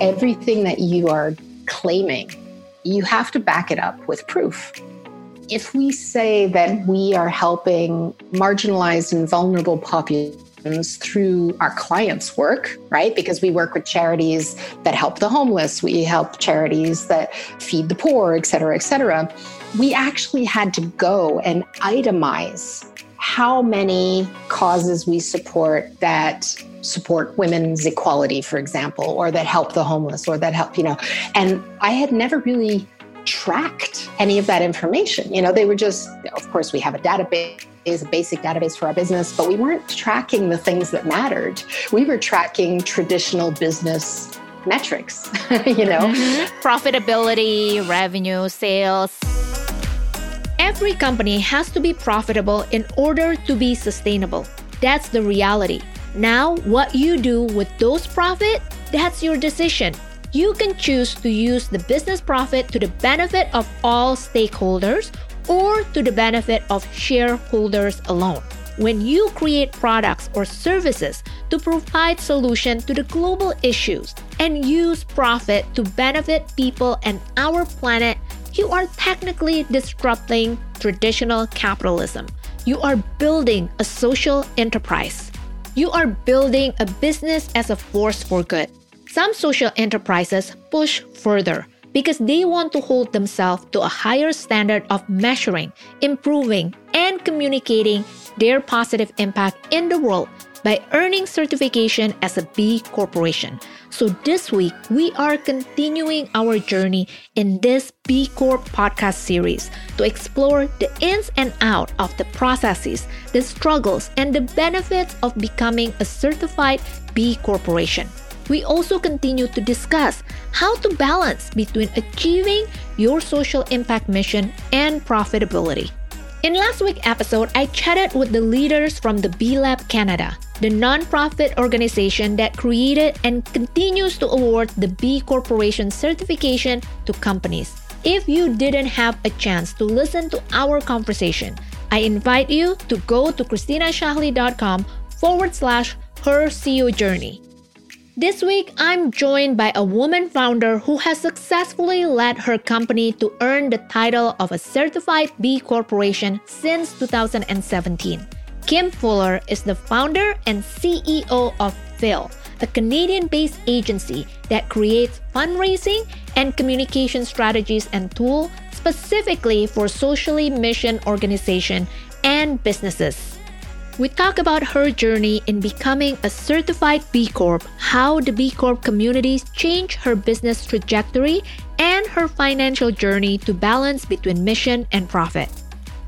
everything that you are claiming, you have to back it up with proof. If we say that we are helping marginalized and vulnerable populations through our clients' work, right? Because we work with charities that help the homeless, we help charities that feed the poor, et cetera, et cetera. We actually had to go and itemize how many causes we support that support women's equality, for example, or that help the homeless, or that help, and I had never really tracked any of that information. They were just, of course, we have a database, a basic database for our business, but we weren't tracking the things that mattered. We were tracking traditional business metrics, Mm-hmm. Profitability, revenue, sales. Every company has to be profitable in order to be sustainable. That's the reality. Now, what you do with those profits, that's your decision. You can choose to use the business profit to the benefit of all stakeholders or to the benefit of shareholders alone. When you create products or services to provide solution to the global issues and use profit to benefit people and our planet, you are technically disrupting traditional capitalism. You are building a social enterprise. You are building a business as a force for good. Some social enterprises push further because they want to hold themselves to a higher standard of measuring, improving, and communicating their positive impact in the world by earning certification as a B Corporation. So this week, we are continuing our journey in this B Corp podcast series to explore the ins and outs of the processes, the struggles, and the benefits of becoming a certified B Corporation. We also continue to discuss how to balance between achieving your social impact mission and profitability. In last week's episode, I chatted with the leaders from the B Lab Canada, the nonprofit organization that created and continues to award the B Corporation certification to companies. If you didn't have a chance to listen to our conversation, I invite you to go to ChristinaShahli.com/Her CEO Journey. This week, I'm joined by a woman founder who has successfully led her company to earn the title of a certified B Corporation since 2017. Kim Fuller is the founder and CEO of Phil, a Canadian-based agency that creates fundraising and communication strategies and tools specifically for socially mission organizations and businesses. We talk about her journey in becoming a certified B Corp, how the B Corp communities change her business trajectory, and her financial journey to balance between mission and profit.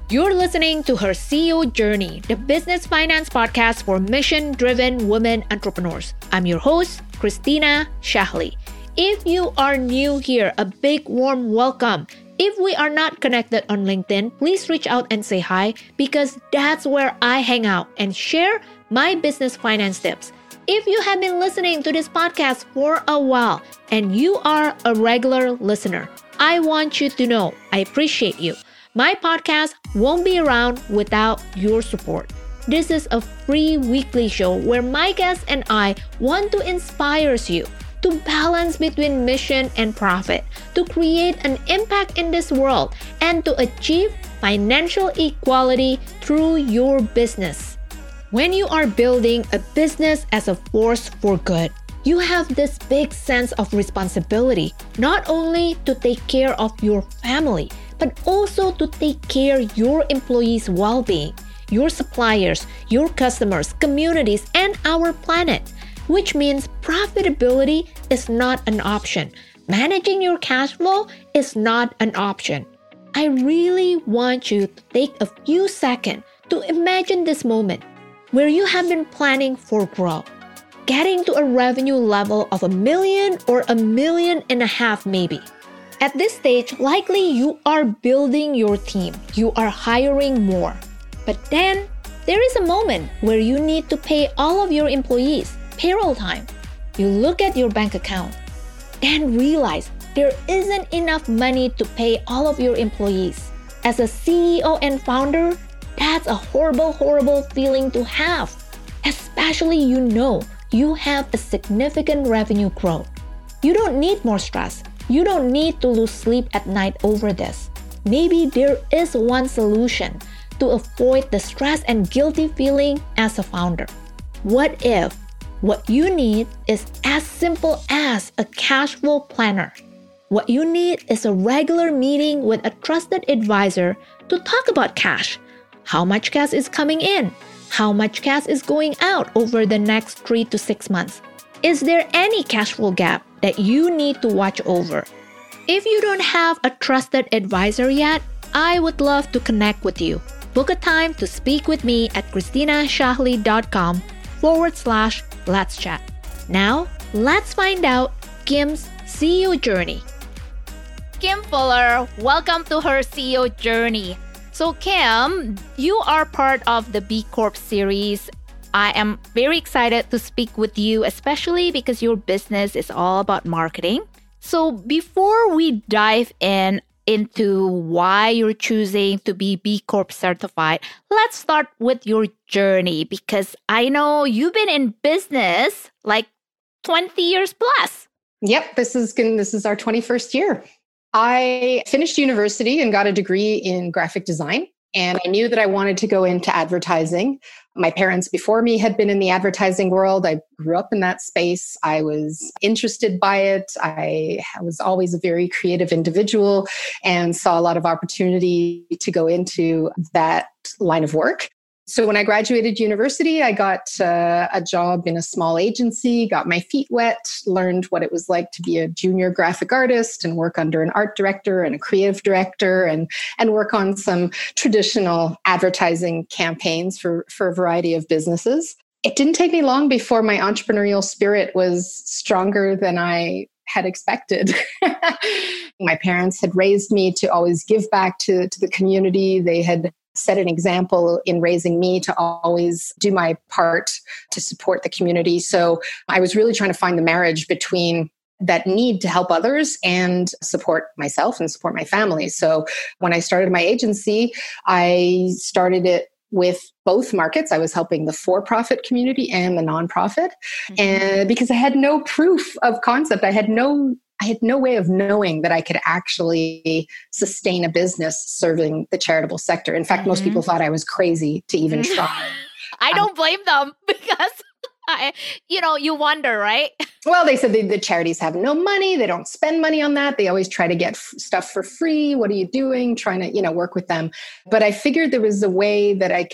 You're listening to Her CEO Journey, the business finance podcast for mission-driven women entrepreneurs. I'm your host, Christina Shahli. If you are new here, a big warm welcome. If we are not connected on LinkedIn, please reach out and say hi because that's where I hang out and share my business finance tips. If you have been listening to this podcast for a while and you are a regular listener, I want you to know I appreciate you. My podcast won't be around without your support. This is a free weekly show where my guests and I want to inspire you to balance between mission and profit, to create an impact in this world, and to achieve financial equality through your business. When you are building a business as a force for good, you have this big sense of responsibility, not only to take care of your family, but also to take care of your employees' well-being, your suppliers, your customers, communities, and our planet. Which means profitability is not an option. Managing your cash flow is not an option. I really want you to take a few seconds to imagine this moment where you have been planning for growth, getting to a revenue level of $1 million or $1.5 million maybe. At this stage, likely you are building your team. You are hiring more. But then there is a moment where you need to pay all of your employees. Payroll time, you look at your bank account, then realize there isn't enough money to pay all of your employees. As a CEO and founder, that's a horrible, horrible feeling to have, especially you know you have a significant revenue growth. You don't need more stress. You don't need to lose sleep at night over this. Maybe there is one solution to avoid the stress and guilty feeling as a founder. What if what you need is as simple as a cash flow planner? What you need is a regular meeting with a trusted advisor to talk about cash. How much cash is coming in? How much cash is going out over the next 3 to 6 months? Is there any cash flow gap that you need to watch over? If you don't have a trusted advisor yet, I would love to connect with you. Book a time to speak with me at ChristinaShahli.com/let's chat. Now, let's find out Kim's CEO journey. Kim Fuller, welcome to Her CEO Journey. So Kim, you are part of the B Corp series. I am very excited to speak with you, especially because your business is all about marketing. So before we dive into why you're choosing to be B Corp certified, let's start with your journey, because I know you've been in business like 20 years plus. Yep, this is our 21st year. I finished university and got a degree in graphic design, and I knew that I wanted to go into advertising. My parents before me had been in the advertising world. I grew up in that space. I was interested by it. I was always a very creative individual and saw a lot of opportunity to go into that line of work. So when I graduated university, I got a job in a small agency, got my feet wet, learned what it was like to be a junior graphic artist and work under an art director and a creative director and work on some traditional advertising campaigns for a variety of businesses. It didn't take me long before my entrepreneurial spirit was stronger than I had expected. My parents had raised me to always give back to the community. They had set an example in raising me to always do my part to support the community. So I was really trying to find the marriage between that need to help others and support myself and support my family. So when I started my agency, I started it with both markets. I was helping the for-profit community and the nonprofit. Mm-hmm. And because I had no proof of concept, I had no way of knowing that I could actually sustain a business serving the charitable sector. In fact, mm-hmm. most people thought I was crazy to even try. I don't blame them because, you wonder, right? Well, they said the charities have no money. They don't spend money on that. They always try to get stuff for free. What are you doing? Trying to, work with them. But I figured there was a way that I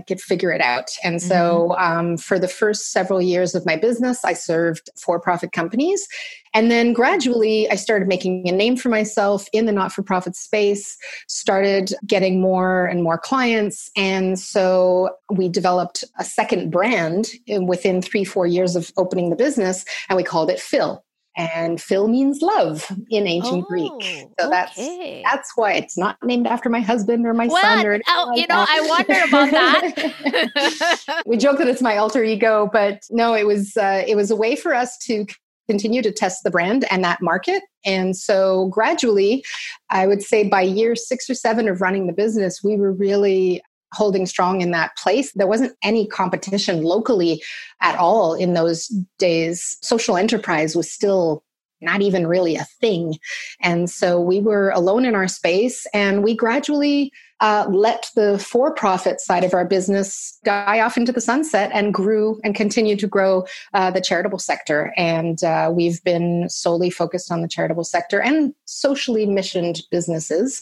could figure it out. And so for the first several years of my business, I served for-profit companies. And then gradually, I started making a name for myself in the not-for-profit space, started getting more and more clients. And so we developed a second brand within 3-4 years of opening the business, and we called it Phil. And Phil means love in ancient Greek. So that's why it's not named after my husband or my son or anything I wonder about that. We joke that it's my alter ego, but no, it was a way for us to continue to test the brand and that market. And so gradually, I would say by year 6 or 7 of running the business, we were really holding strong in that place. There wasn't any competition locally at all in those days. Social enterprise was still not even really a thing. And so we were alone in our space, and we gradually let the for-profit side of our business die off into the sunset and grew and continued to grow the charitable sector. And we've been solely focused on the charitable sector and socially missioned businesses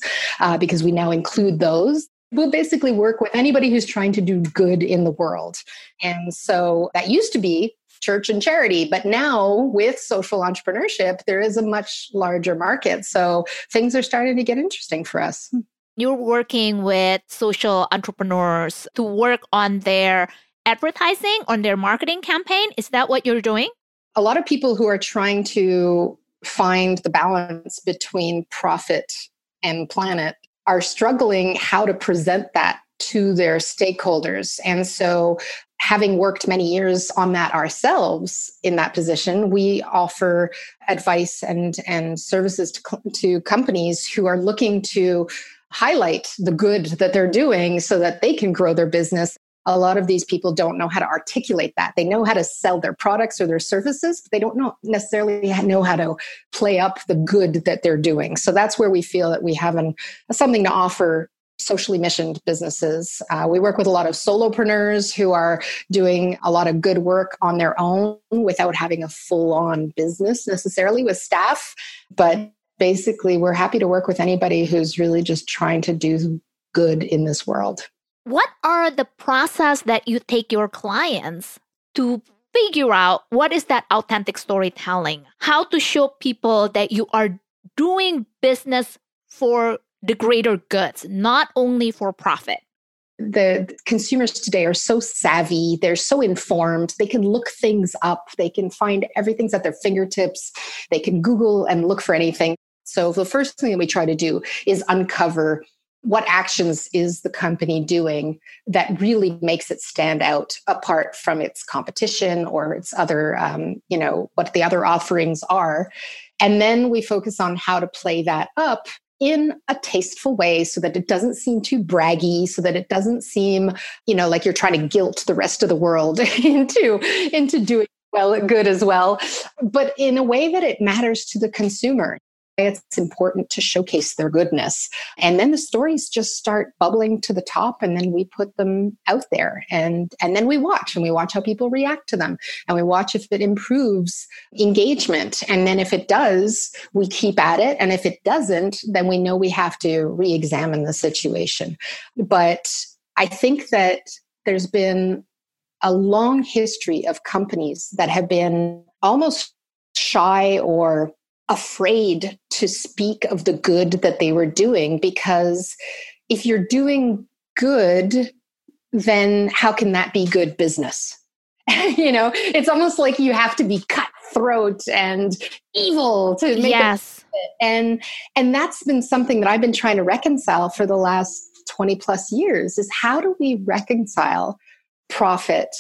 because we now include those. We'll basically work with anybody who's trying to do good in the world. And so that used to be church and charity, but now with social entrepreneurship, there is a much larger market. So things are starting to get interesting for us. You're working with social entrepreneurs to work on their advertising, on their marketing campaign. Is that what you're doing? A lot of people who are trying to find the balance between profit and planet are struggling how to present that to their stakeholders. And so having worked many years on that ourselves in that position, we offer advice and services to companies who are looking to highlight the good that they're doing so that they can grow their business. a lot of these people don't know how to articulate that. They know how to sell their products or their services, but they don't necessarily know how to play up the good that they're doing. So that's where we feel that we have something to offer socially missioned businesses. We work with a lot of solopreneurs who are doing a lot of good work on their own without having a full-on business necessarily with staff. But basically, we're happy to work with anybody who's really just trying to do good in this world. What are the process that you take your clients to figure out what is that authentic storytelling? How to show people that you are doing business for the greater goods, not only for profit? The consumers today are so savvy. They're so informed. They can look things up. They can find everything's at their fingertips. They can Google and look for anything. So the first thing that we try to do is uncover what actions is the company doing that really makes it stand out apart from its competition or its other, what the other offerings are. And then we focus on how to play that up in a tasteful way so that it doesn't seem too braggy, so that it doesn't seem, like you're trying to guilt the rest of the world into doing well, good as well, but in a way that it matters to the consumer. It's important to showcase their goodness. And then the stories just start bubbling to the top, and then we put them out there. And then we watch how people react to them. And we watch if it improves engagement. And then if it does, we keep at it. And if it doesn't, then we know we have to re-examine the situation. But I think that there's been a long history of companies that have been almost shy or afraid to speak of the good that they were doing, because if you're doing good, then how can that be good business? It's almost like you have to be cutthroat and evil to make it. And that's been something that I've been trying to reconcile for the last 20 plus years, is how do we reconcile profit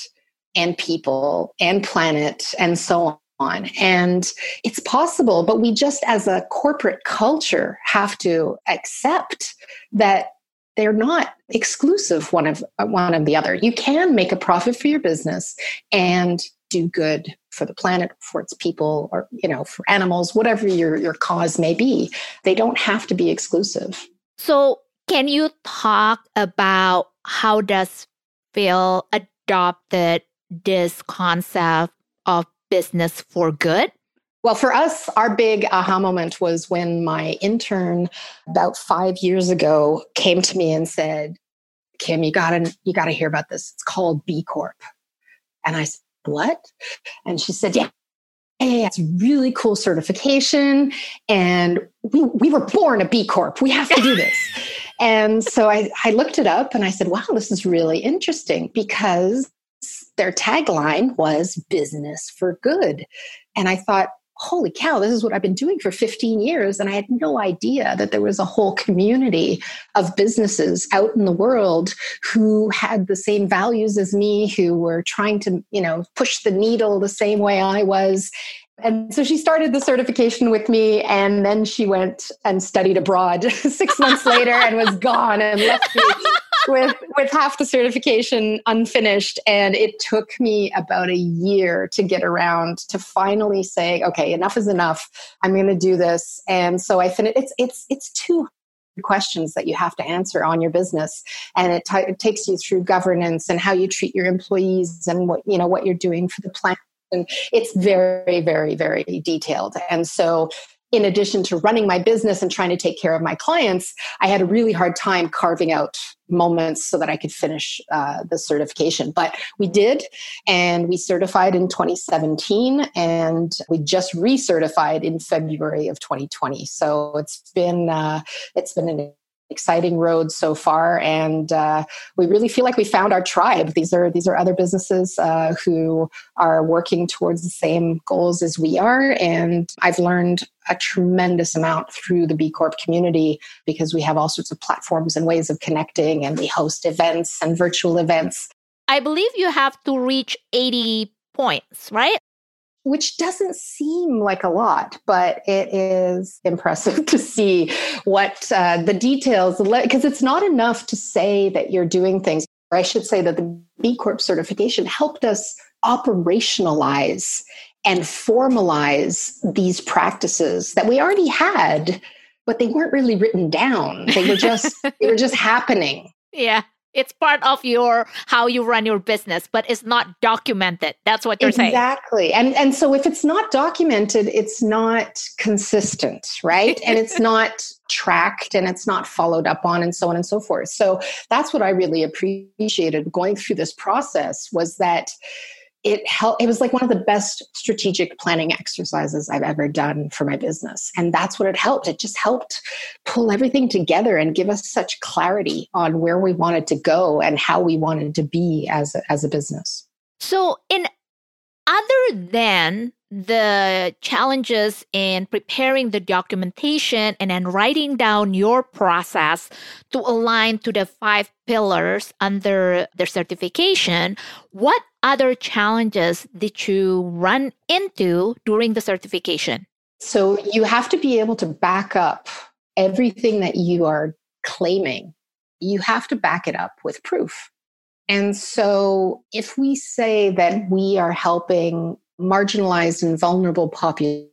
and people and planet and so on. And it's possible, but we just as a corporate culture have to accept that they're not exclusive one of the other. You can make a profit for your business and do good for the planet, for its people, or for animals, whatever your cause may be. They don't have to be exclusive. So can you talk about how does Phil adopted this concept of business for good? Well, for us, our big aha moment was when my intern about 5 years ago came to me and said, "Kim, you gotta hear about this. It's called B Corp." And I said, "What?" And she said, "Yeah, it's really cool certification, and we were born a B Corp. We have to do this." And so I looked it up and I said, "Wow, this is really interesting," because their tagline was business for good. And I thought, holy cow, this is what I've been doing for 15 years. And I had no idea that there was a whole community of businesses out in the world who had the same values as me, who were trying to, push the needle the same way I was. And so she started the certification with me, and then she went and studied abroad 6 months later and was gone and left me with half the certification unfinished. And it took me about a year to get around to finally saying, okay, enough is enough. I'm going to do this. And so I finished. It's 200 questions that you have to answer on your business. And it takes you through governance and how you treat your employees and what you're doing for the planet. And it's very, very, very detailed. And so in addition to running my business and trying to take care of my clients, I had a really hard time carving out moments so that I could finish the certification. But we did, and we certified in 2017, and we just recertified in February of 2020. So it's been an exciting road so far, and we really feel like we found our tribe. These are other businesses who are working towards the same goals as we are, and I've learned a tremendous amount through the B Corp community, because we have all sorts of platforms and ways of connecting, and we host events and virtual events. I believe you have to reach 80 points, right? Which doesn't seem like a lot, but it is impressive to see what the details, because it's not enough to say that you're doing things. or I should say that the B Corp certification helped us operationalize and formalize these practices that we already had, but they weren't really written down. They were just happening. Yeah. It's part of your how you run your business, but it's not documented. That's what you're saying. Exactly. And so if it's not documented, it's not consistent, right? And it's not tracked and it's not followed up on and so forth. So that's what I really appreciated going through this process was that it helped. It was like one of the best strategic planning exercises I've ever done for my business. And that's what it helped. It just helped pull everything together and give us such clarity on where we wanted to go and how we wanted to be as a business. So in other than the challenges in preparing the documentation and then writing down your process to align to the 5 pillars under the certification, what other challenges did you run into during the certification? So you have to be able to back up everything that you are claiming. You have to back it up with proof. And so if we say that we are helping marginalized and vulnerable populations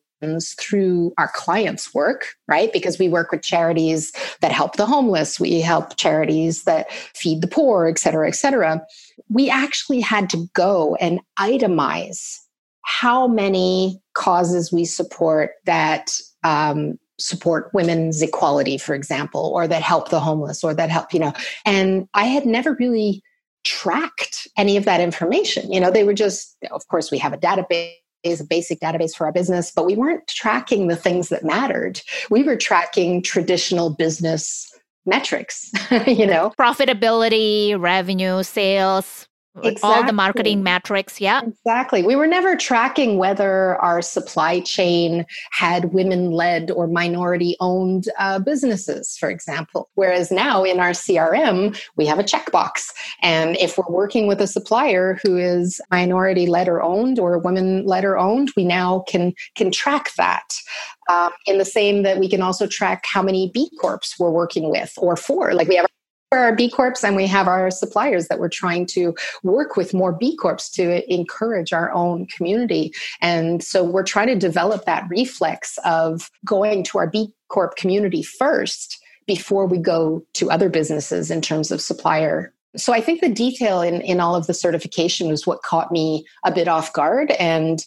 through our clients' work, right? Because we work with charities that help the homeless, we help charities that feed the poor, et cetera, et cetera. We actually had to go and itemize how many causes we support that support women's equality, for example, or that help the homeless, or that help, and I had never really tracked any of that information. They were just, of course, we have a database, a basic database for our business, but we weren't tracking the things that mattered. We were tracking traditional business metrics, Profitability, revenue, sales, exactly. All the marketing metrics. Yeah, exactly. We were never tracking whether our supply chain had women-led or minority-owned businesses, for example. Whereas now in our CRM, we have a checkbox. And if we're working with a supplier who is minority-led or owned or women-led or owned, we now can track that. In the same that we can also track how many B Corps we're working with or for. Like we have our B Corps and we have our suppliers that we're trying to work with more B Corps to encourage our own community. And so we're trying to develop that reflex of going to our B Corp community first before we go to other businesses in terms of supplier. So I think the detail in all of the certification was what caught me a bit off guard. And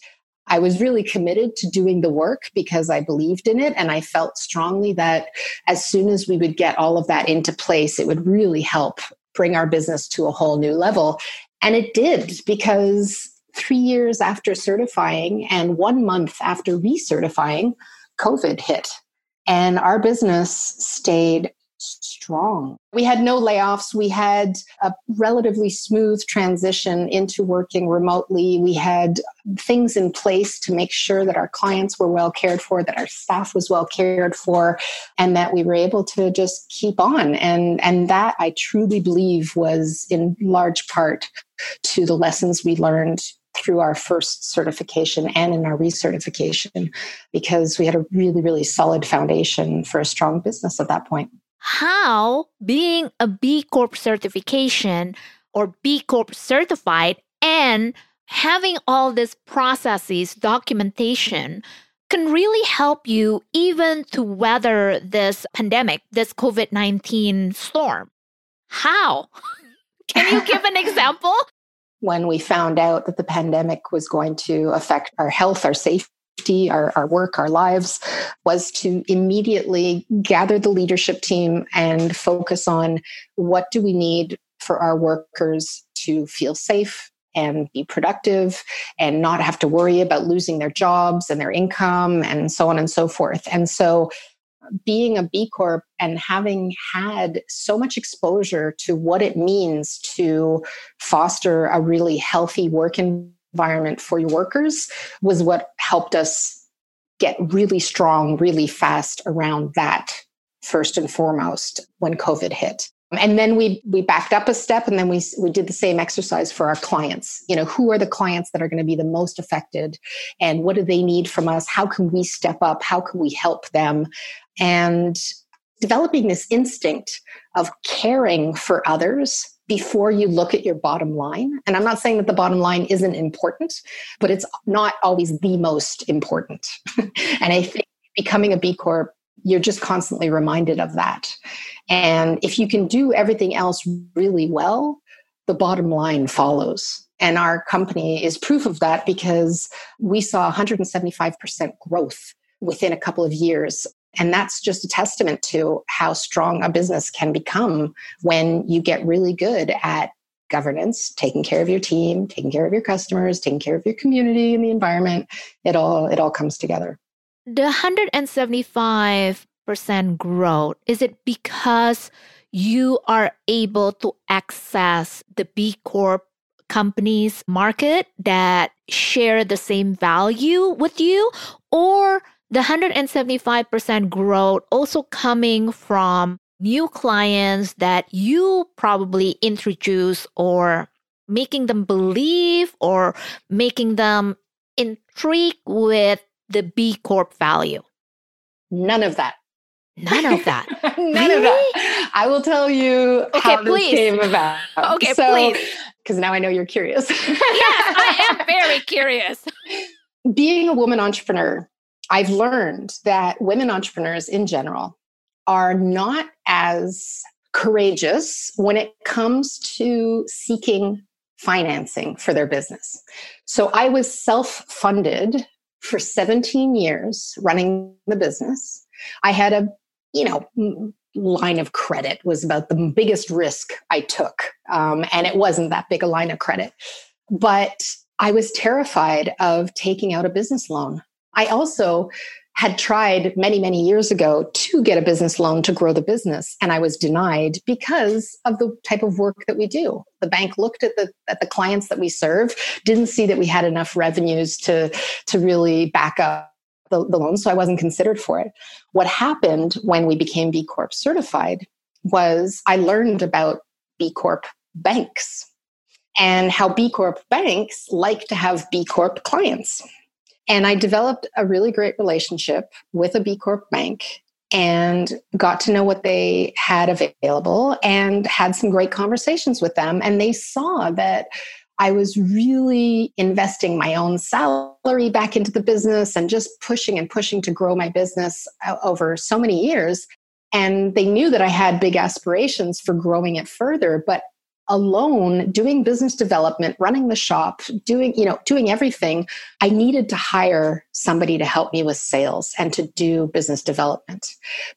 I was really committed to doing the work because I believed in it. And I felt strongly that as soon as we would get all of that into place, it would really help bring our business to a whole new level. And it did, because 3 years after certifying and 1 month after recertifying, COVID hit and our business stayed strong. We had no layoffs. We had a relatively smooth transition into working remotely. We had things in place to make sure that our clients were well cared for, that our staff was well cared for, and that we were able to just keep on. And that I truly believe was in large part to the lessons we learned through our first certification and in our recertification, because we had a really, really solid foundation for a strong business at that point. How being a B Corp certification or B Corp certified and having all these processes, documentation can really help you even to weather this pandemic, this COVID-19 storm. How? Can you give an example? When we found out that the pandemic was going to affect our health, our safety, our work, our lives, was to immediately gather the leadership team and focus on what do we need for our workers to feel safe and be productive and not have to worry about losing their jobs and their income and so on and so forth. And so being a B Corp and having had so much exposure to what it means to foster a really healthy work environment for your workers was what helped us get really strong, really fast around that first and foremost when COVID hit. And then we backed up a step and then we did the same exercise for our clients. Who are the clients that are going to be the most affected and what do they need from us? How can we step up? How can we help them? And developing this instinct of caring for others before you look at your bottom line. And I'm not saying that the bottom line isn't important, but it's not always the most important. And I think becoming a B Corp, you're just constantly reminded of that. And if you can do everything else really well, the bottom line follows. And our company is proof of that because we saw 175% growth within a couple of years. And that's just a testament to how strong a business can become when you get really good at governance, taking care of your team, taking care of your customers, taking care of your community and the environment. It all comes together. The 175% growth, is it because you are able to access the B Corp companies market that share the same value with you, or the 175% growth also coming from new clients that you probably introduce, or making them believe or making them intrigued with the B Corp value? None of that. None of that. None of that. I will tell you how this came about. Okay, so, please. Because now I know you're curious. Yes, I am very curious. Being a woman entrepreneur, I've learned that women entrepreneurs in general are not as courageous when it comes to seeking financing for their business. So I was self-funded for 17 years running the business. I had a, line of credit was about the biggest risk I took. And it wasn't that big a line of credit. But I was terrified of taking out a business loan. I also had tried many, many years ago to get a business loan to grow the business. And I was denied because of the type of work that we do. The bank looked at the clients that we serve, didn't see that we had enough revenues to really back up the loan, so I wasn't considered for it. What happened when we became B Corp certified was I learned about B Corp banks and how B Corp banks like to have B Corp clients. And I developed a really great relationship with a B Corp bank and got to know what they had available and had some great conversations with them. And they saw that I was really investing my own salary back into the business and just pushing to grow my business over so many years. And they knew that I had big aspirations for growing it further, but alone, doing business development, running the shop, doing everything, I needed to hire somebody to help me with sales and to do business development.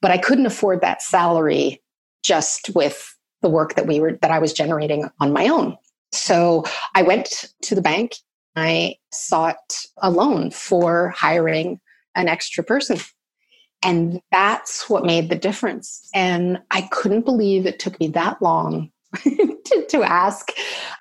But I couldn't afford that salary just with the work that I was generating on my own. So I went to the bank. I sought a loan for hiring an extra person. And that's what made the difference. And I couldn't believe it took me that long to ask.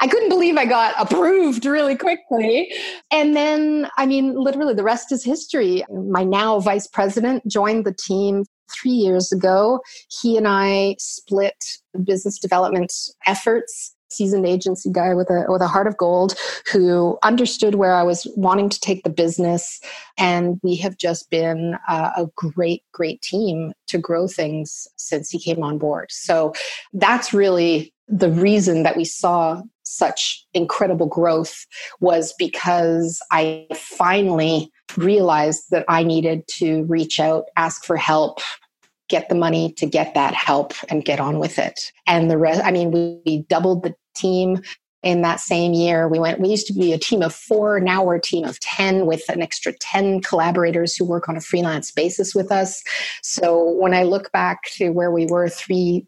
I couldn't believe I got approved really quickly. And then, literally the rest is history. My now vice president joined the team 3 years ago. He and I split business development efforts. Seasoned agency guy with a heart of gold who understood where I was wanting to take the business. And we have just been a great, great team to grow things since he came on board. So that's really the reason that we saw such incredible growth, was because I finally realized that I needed to reach out, ask for help, get the money to get that help, and get on with it. And the rest, we doubled the team in that same year. We used to be a team of 4. Now we're a team of 10 with an extra 10 collaborators who work on a freelance basis with us. So when I look back to where we were 4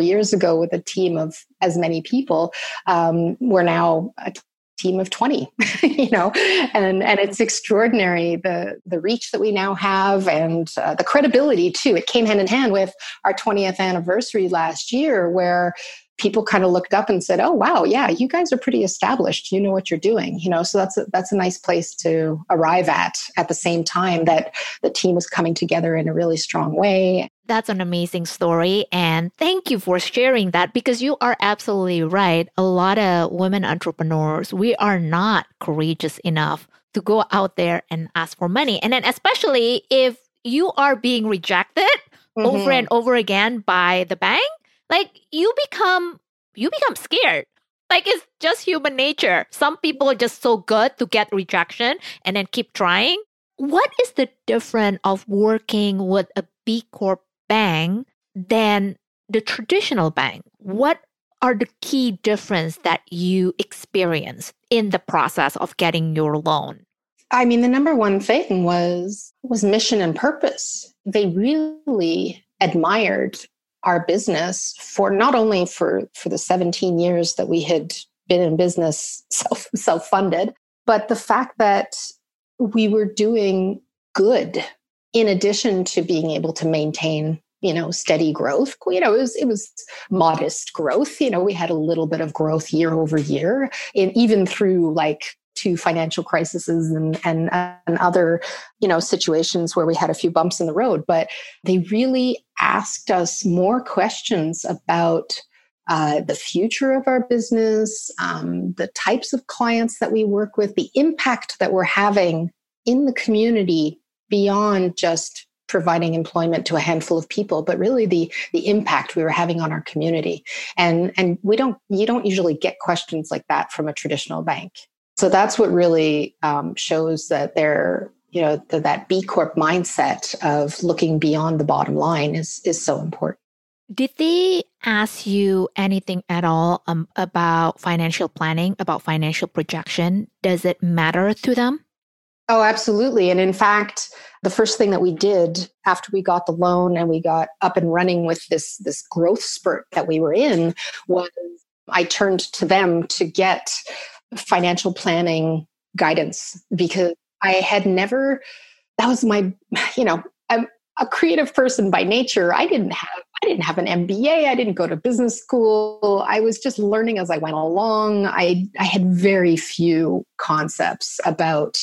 years ago with a team of as many people, we're now a team of 20, and it's extraordinary, the reach that we now have, and the credibility too. It came hand in hand with our 20th anniversary last year, where people kind of looked up and said, "Oh wow, yeah, you guys are pretty established. You know what you're doing." So that's a nice place to arrive at the same time that the team was coming together in a really strong way. That's an amazing story. And thank you for sharing that, because you are absolutely right. A lot of women entrepreneurs, we are not courageous enough to go out there and ask for money. And then especially if you are being rejected over and over again by the bank, you become you become scared. Like, it's just human nature. Some people are just so good to get rejection and then keep trying. What is the difference of working with a B Corp bank than the traditional bank? What are the key differences that you experience in the process of getting your loan? I mean, the number one thing was mission and purpose. They really admired our business for not only for the 17 years that we had been in business self-funded, but the fact that we were doing good in addition to being able to maintain, steady growth. It was modest growth. We had a little bit of growth year over year, and even through two financial crises and other, situations where we had a few bumps in the road. But they really asked us more questions about the future of our business, the types of clients that we work with, the impact that we're having in the community beyond just providing employment to a handful of people, but really the impact we were having on our community. And you don't usually get questions like that from a traditional bank. So that's what really shows that they're, that B Corp mindset of looking beyond the bottom line is so important. Did they ask you anything at all about financial planning, about financial projection? Does it matter to them? Oh, absolutely. And in fact, the first thing that we did after we got the loan and we got up and running with this growth spurt that we were in was I turned to them to get financial planning guidance, because I had never, that was my, I'm a creative person by nature. I didn't have an MBA. I didn't go to business school. I was just learning as I went along. I had very few concepts about,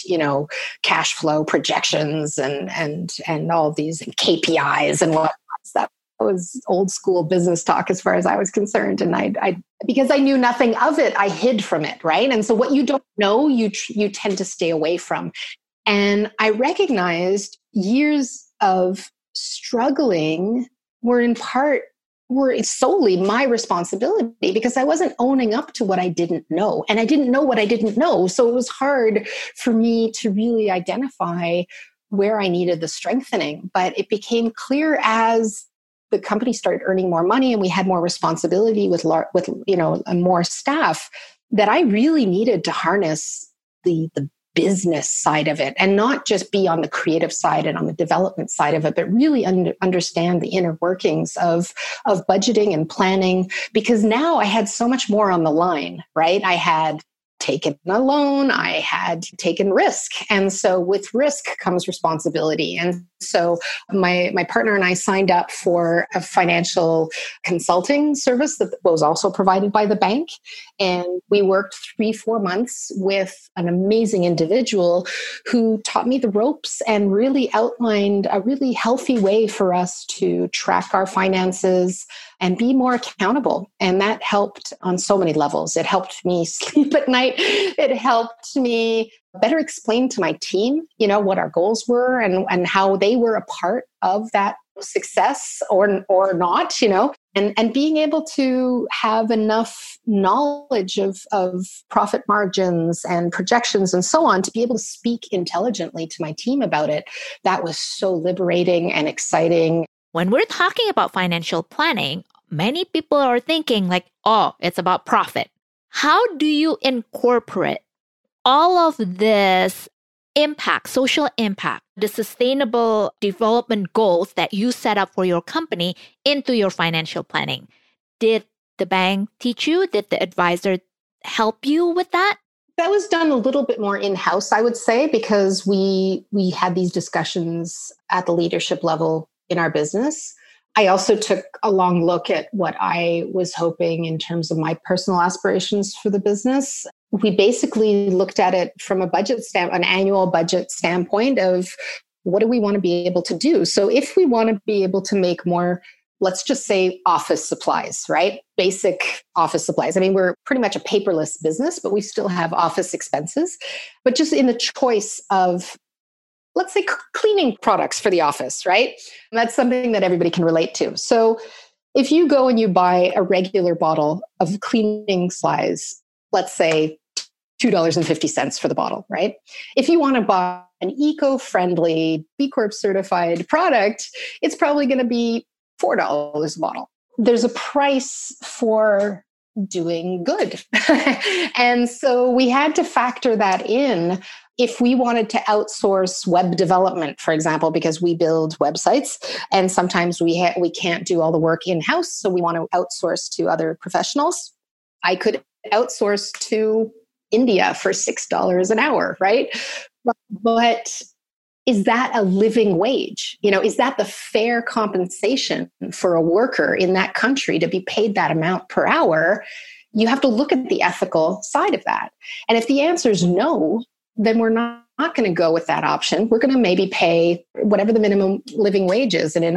cash flow projections and all these KPIs and what stuff. It was old school business talk as far as I was concerned. And I because I knew nothing of it, I hid from it, right? And so what you don't know, you tend to stay away from. And I recognized years of struggling were solely my responsibility, because I wasn't owning up to what I didn't know. And I didn't know what I didn't know. So it was hard for me to really identify where I needed the strengthening. But it became clear as the company started earning more money and we had more responsibility with more staff, that I really needed to harness the business side of it, and not just be on the creative side and on the development side of it, but really understand the inner workings of budgeting and planning, because now I had so much more on the line, right? I had taken a loan, I had taken risk. And so with risk comes responsibility. And so my partner and I signed up for a financial consulting service that was also provided by the bank. And we worked 3-4 months with an amazing individual who taught me the ropes and really outlined a really healthy way for us to track our finances and be more accountable. And that helped on so many levels. It helped me sleep at night. It helped me better explain to my team, what our goals were and how they were a part of that success or not, and being able to have enough knowledge of profit margins and projections and so on to be able to speak intelligently to my team about it. That was so liberating and exciting. When we're talking about financial planning, many people are thinking it's about profit. How do you incorporate all of this impact, social impact, the sustainable development goals that you set up for your company into your financial planning? Did the bank teach you? Did the advisor help you with that? That was done a little bit more in-house, I would say, because we had these discussions at the leadership level in our business. I also took a long look at what I was hoping in terms of my personal aspirations for the business. We basically looked at it from a budget an annual budget standpoint of what do we want to be able to do? So if we want to be able to make more, let's just say office supplies, right? Basic office supplies. I mean, we're pretty much a paperless business, but we still have office expenses. But just in the choice of, let's say, cleaning products for the office, right? And that's something that everybody can relate to. So If you go and you buy a regular bottle of cleaning supplies, let's say $2.50 for the bottle, right? If you want to buy an eco-friendly B Corp certified product, it's probably going to be $4 a bottle. There's a price for doing good. And so we had to factor that in if we wanted to outsource web development, for example, because we build websites and sometimes we can't do all the work in-house. So we want to outsource to other professionals. I could outsource to India for $6 an hour, right? But is that a living wage? You know, is that the fair compensation for a worker in that country to be paid that amount per hour? You have to look at the ethical side of that. And if the answer is no, then we're not going to go with that option. We're going to maybe pay whatever the minimum living wage is. And in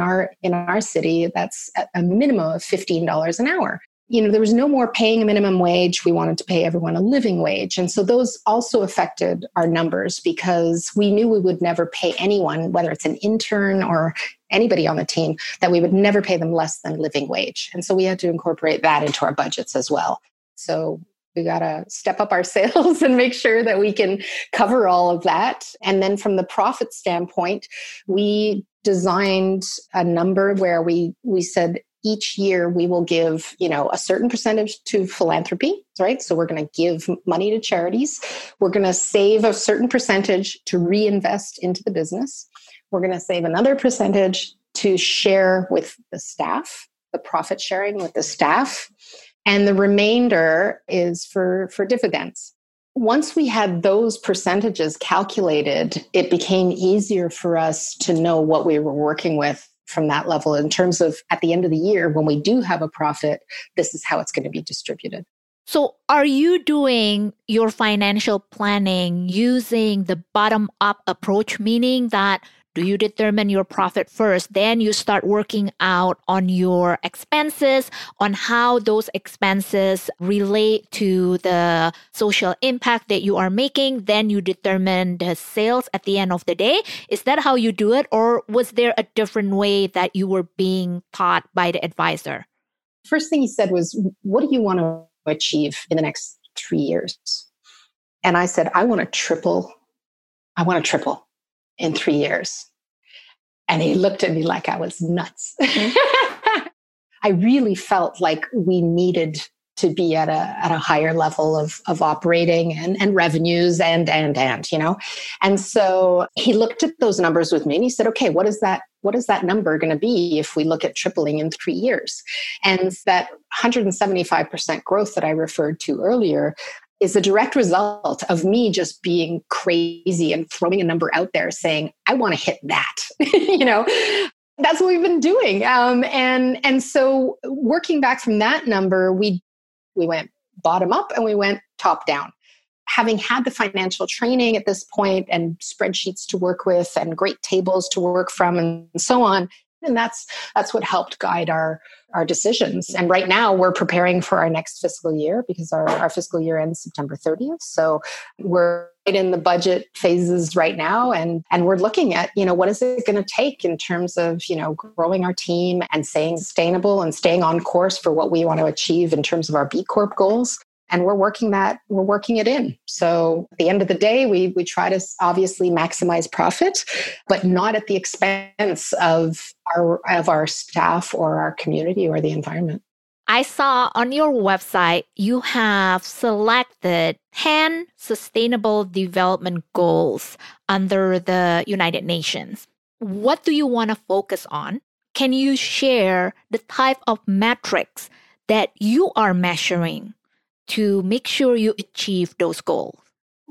our city, that's a minimum of $15 an hour. You know, there was no more paying a minimum wage. We wanted to pay everyone a living wage. And so those also affected our numbers because we knew we would never pay anyone, whether it's an intern or anybody on the team, that we would never pay them less than living wage. And so we had to incorporate that into our budgets as well. So we got to step up our sales and make sure that we can cover all of that. And then from the profit standpoint, we designed a number where we said, each year we will give, you know, a certain percentage to philanthropy, right? So we're going to give money to charities. We're going to save a certain percentage to reinvest into the business. We're going to save another percentage to share with the staff, the profit sharing with the staff. And the remainder is for dividends. Once we had those percentages calculated, it became easier for us to know what we were working with from that level in terms of at the end of the year, when we do have a profit, this is how it's going to be distributed. So are you doing your financial planning using the bottom-up approach, meaning that do you determine your profit first, then you start working out on your expenses, on how those expenses relate to the social impact that you are making, then you determine the sales at the end of the day? Is that how you do it? Or was there a different way that you were being taught by the advisor? First thing he said was, what do you want to achieve in the next 3 years? And I said, I want to triple. In 3 years. And he looked at me like I was nuts. I really felt like we needed to be at a higher level of operating and revenues and, you know? And so he looked at those numbers with me and he said, okay, what is that number going to be if we look at tripling in 3 years? And that 175% growth that I referred to earlier is a direct result of me just being crazy and throwing a number out there saying, I want to hit that, you know, that's what we've been doing. And so working back from that number, we went bottom up and we went top down. Having had the financial training at this point and spreadsheets to work with and great tables to work from and so on. And that's what helped guide our decisions. And right now we're preparing for our next fiscal year because our fiscal year ends September 30th. So we're right in the budget phases right now. And we're looking at, you know, what is it going to take in terms of, you know, growing our team and staying sustainable and staying on course for what we want to achieve in terms of our B Corp goals. And we're working it in. So at the end of the day, we try to obviously maximize profit, but not at the expense of our staff or our community or the environment. I saw on your website, you have selected 10 sustainable development goals under the United Nations. What do you want to focus on? Can you share the type of metrics that you are measuring to make sure you achieve those goals?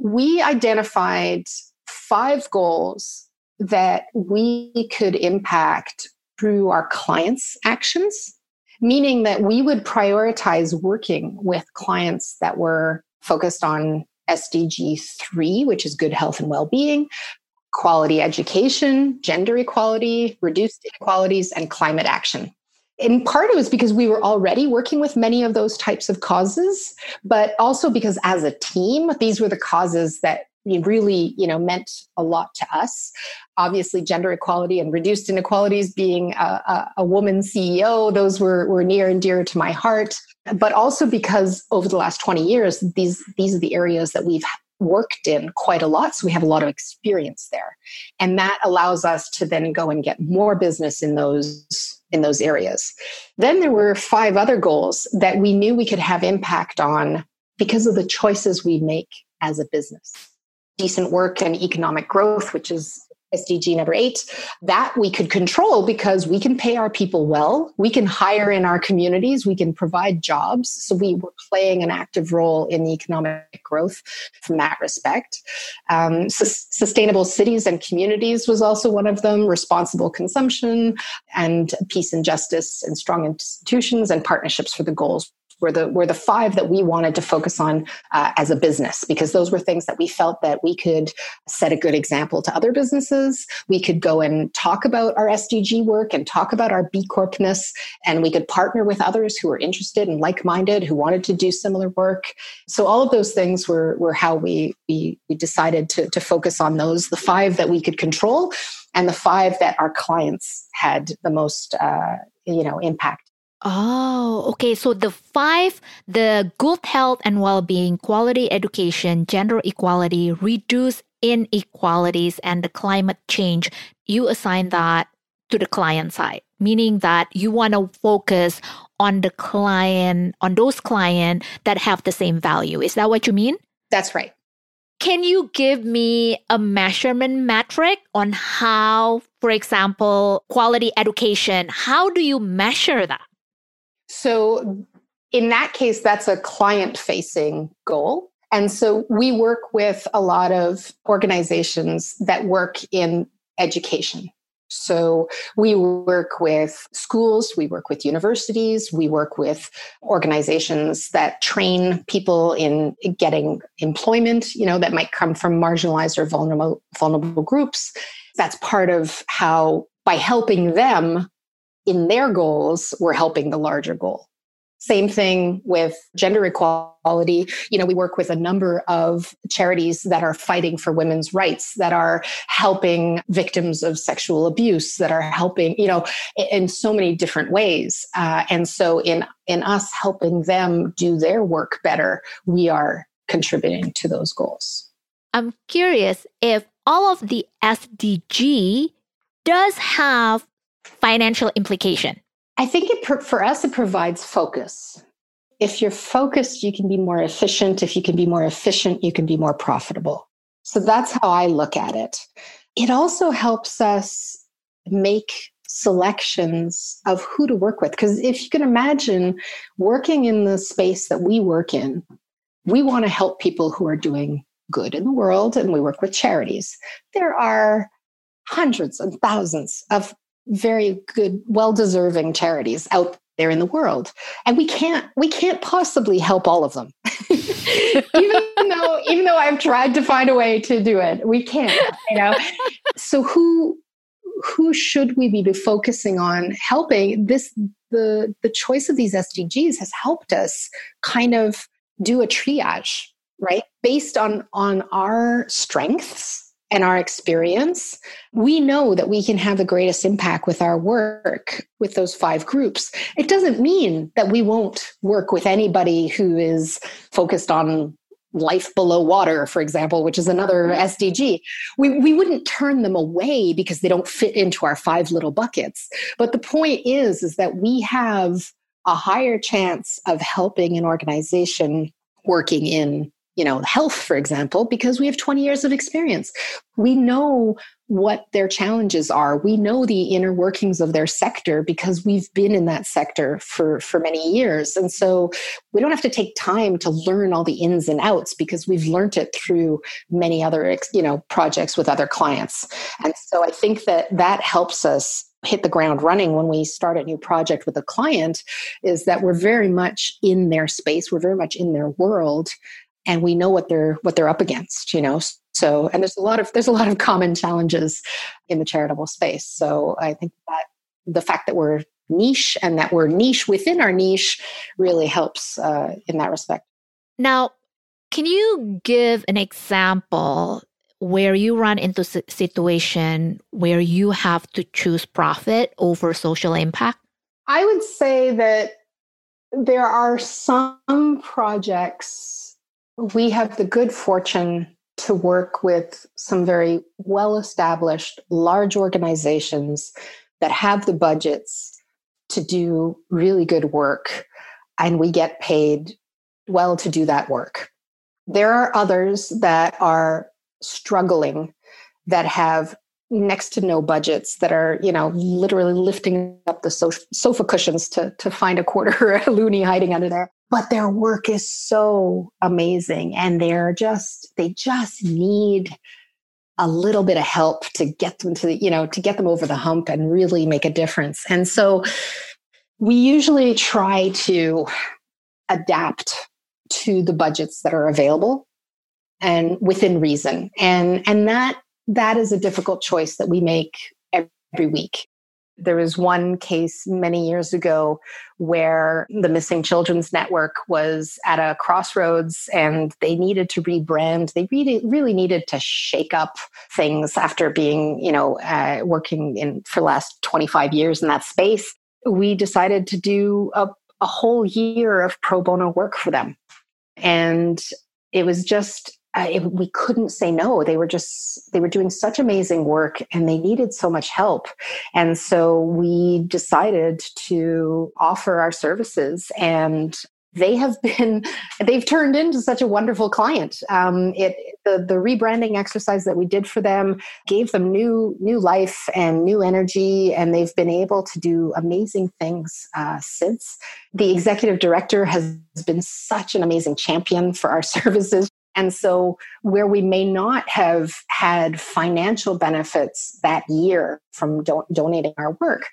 We identified 5 goals that we could impact through our clients' actions, meaning that we would prioritize working with clients that were focused on SDG 3, which is good health and well-being, quality education, gender equality, reduced inequalities, and climate action. In part, it was because we were already working with many of those types of causes, but also because as a team, these were the causes that really, meant a lot to us. Obviously, gender equality and reduced inequalities, being a woman CEO, those were near and dear to my heart. But also because over the last 20 years, these are the areas that we've worked in quite a lot. So we have a lot of experience there. And that allows us to then go and get more business in those areas. Then there were 5 other goals that we knew we could have impact on because of the choices we make as a business. Decent work and economic growth, which is SDG number 8, that we could control because we can pay our people well, we can hire in our communities, we can provide jobs. So we were playing an active role in the economic growth from that respect. Sustainable cities and communities was also one of them, responsible consumption and peace and justice and strong institutions and partnerships for the goals were the 5 that we wanted to focus on as a business, because those were things that we felt that we could set a good example to other businesses. We could go and talk about our SDG work and talk about our B Corpness, and we could partner with others who were interested and like-minded, who wanted to do similar work. So all of those things were how we decided to focus on those, the 5 that we could control and the 5 that our clients had the most impact. Oh, okay. So the 5, the good health and well-being, quality education, gender equality, reduce inequalities, and the climate change, you assign that to the client side, meaning that you want to focus on the client, on those clients that have the same value. Is that what you mean? That's right. Can you give me a measurement metric on how, for example, quality education, how do you measure that? So in that case, that's a client-facing goal. And so we work with a lot of organizations that work in education. So we work with schools, we work with universities, we work with organizations that train people in getting employment, that might come from marginalized or vulnerable groups. That's part of how, by helping them in their goals, we're helping the larger goal. Same thing with gender equality. We work with a number of charities that are fighting for women's rights, that are helping victims of sexual abuse, that are helping, in so many different ways. And so in us helping them do their work better, we are contributing to those goals. I'm curious if all of the SDG does have financial implication. I think for us, it provides focus. If you're focused, you can be more efficient. If you can be more efficient, you can be more profitable. So that's how I look at it. It also helps us make selections of who to work with. Because if you can imagine working in the space that we work in, we want to help people who are doing good in the world, and we work with charities. There are hundreds and thousands of very good, well-deserving charities out there in the world. And we can't possibly help all of them. even though I've tried to find a way to do it, we can't, So who should we be focusing on helping? The choice of these SDGs has helped us kind of do a triage, right? Based on our strengths and our experience, we know that we can have the greatest impact with our work with those 5 groups. It doesn't mean that we won't work with anybody who is focused on life below water, for example, which is another SDG. We wouldn't turn them away because they don't fit into our 5 little buckets. But the point is that we have a higher chance of helping an organization working in health, for example, because we have 20 years of experience. We know what their challenges are. We know the inner workings of their sector because we've been in that sector for many years. And so we don't have to take time to learn all the ins and outs because we've learned it through many other, projects with other clients. And so I think that helps us hit the ground running when we start a new project with a client, is that we're very much in their space. We're very much in their world. And we know what they're up against, So, and there's a lot of common challenges in the charitable space. So I think that the fact that we're niche within our niche really helps in that respect. Now, Can you give an example where you run into a situation where you have to choose profit over social impact? I would say that there are some projects we have the good fortune to work with some very well-established large organizations that have the budgets to do really good work, and we get paid well to do that work. There are others that are struggling, that have next to no budgets, that are, literally lifting up the sofa cushions to find a quarter or a loonie hiding under there. But their work is so amazing, and they just need a little bit of help to get them to get them over the hump and really make a difference. And so we usually try to adapt to the budgets that are available and within reason. And that is a difficult choice that we make every week. There was one case many years ago where the Missing Children's Network was at a crossroads, and they needed to rebrand. They really needed to shake up things after being, working for the last 25 years in that space. We decided to do a whole year of pro bono work for them. And it was just... we couldn't say no. They were doing such amazing work, and they needed so much help. And so we decided to offer our services, and they've turned into such a wonderful client. The rebranding exercise that we did for them gave them new life and new energy, and they've been able to do amazing things since. The executive director has been such an amazing champion for our services. And so where we may not have had financial benefits that year from donating our work,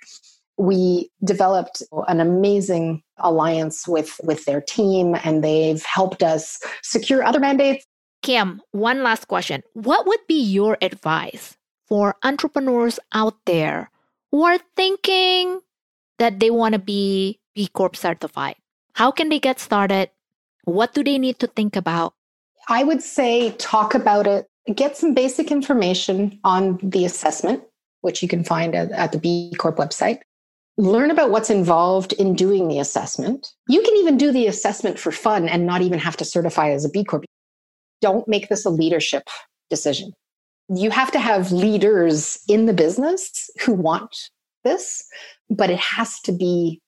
we developed an amazing alliance with their team, and they've helped us secure other mandates. Kim, one last question. What would be your advice for entrepreneurs out there who are thinking that they want to be B Corp certified? How can they get started? What do they need to think about? I would say talk about it, get some basic information on the assessment, which you can find at the B Corp website. Learn about what's involved in doing the assessment. You can even do the assessment for fun and not even have to certify as a B Corp. Don't make this a leadership decision. You have to have leaders in the business who want this, but it has to be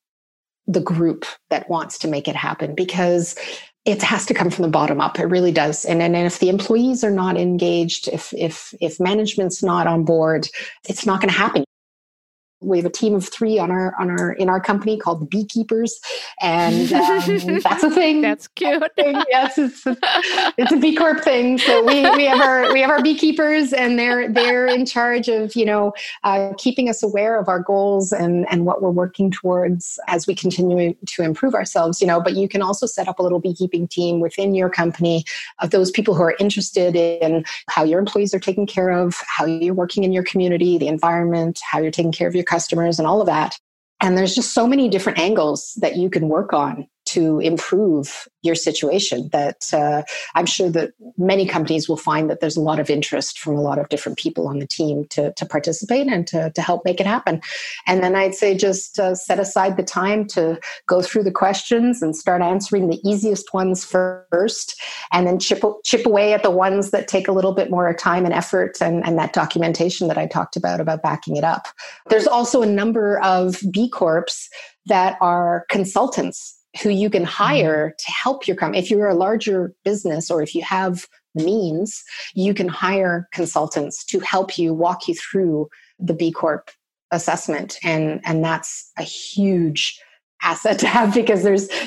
the group that wants to make it happen, because it has to come from the bottom up. It really does. And if the employees are not engaged, if management's not on board, it's not going to happen. We have a team of 3 in our company called the Beekeepers, and that's a thing. That's cute. That's a thing. Yes, it's a B Corp thing. So we have our beekeepers, and they're in charge of keeping us aware of our goals and what we're working towards as we continue to improve ourselves. But you can also set up a little beekeeping team within your company of those people who are interested in how your employees are taken care of, how you're working in your community, the environment, how you're taking care of your customers and all of that. And there's just so many different angles that you can work on to improve your situation that I'm sure that many companies will find that there's a lot of interest from a lot of different people on the team to participate and to help make it happen. And then I'd say just set aside the time to go through the questions and start answering the easiest ones first, and then chip away at the ones that take a little bit more time and effort, and that documentation that I talked about backing it up. There's also a number of B Corps that are consultants who you can hire to help your company. If you're a larger business, or if you have the means, you can hire consultants to help you, walk you through the B Corp assessment. And that's a huge asset to have, because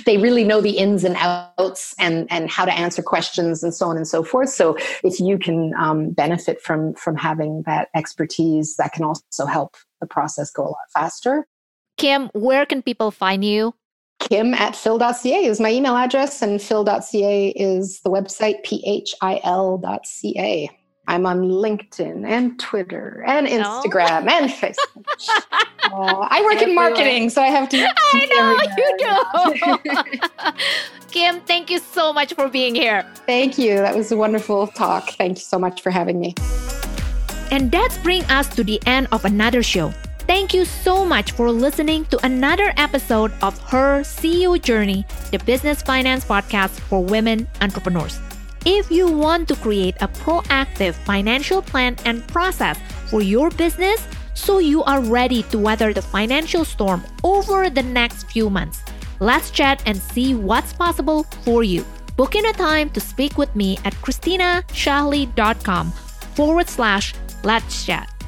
they really know the ins and outs and how to answer questions and so on and so forth. So if you can benefit from having that expertise, that can also help the process go a lot faster. Kim, where can people find you? Kim@phil.ca is my email address, and phil.ca is the website, phil.ca. I'm on LinkedIn and Twitter and Instagram and Facebook. I work in marketing, so I have to. I know, you do. Kim, thank you so much for being here. Thank you. That was a wonderful talk. Thank you so much for having me. And that brings us to the end of another show. Thank you so much for listening to another episode of Her CEO Journey, the business finance podcast for women entrepreneurs. If you want to create a proactive financial plan and process for your business so you are ready to weather the financial storm over the next few months, let's chat and see what's possible for you. Book in a time to speak with me at ChristinaShahli.com/let's chat.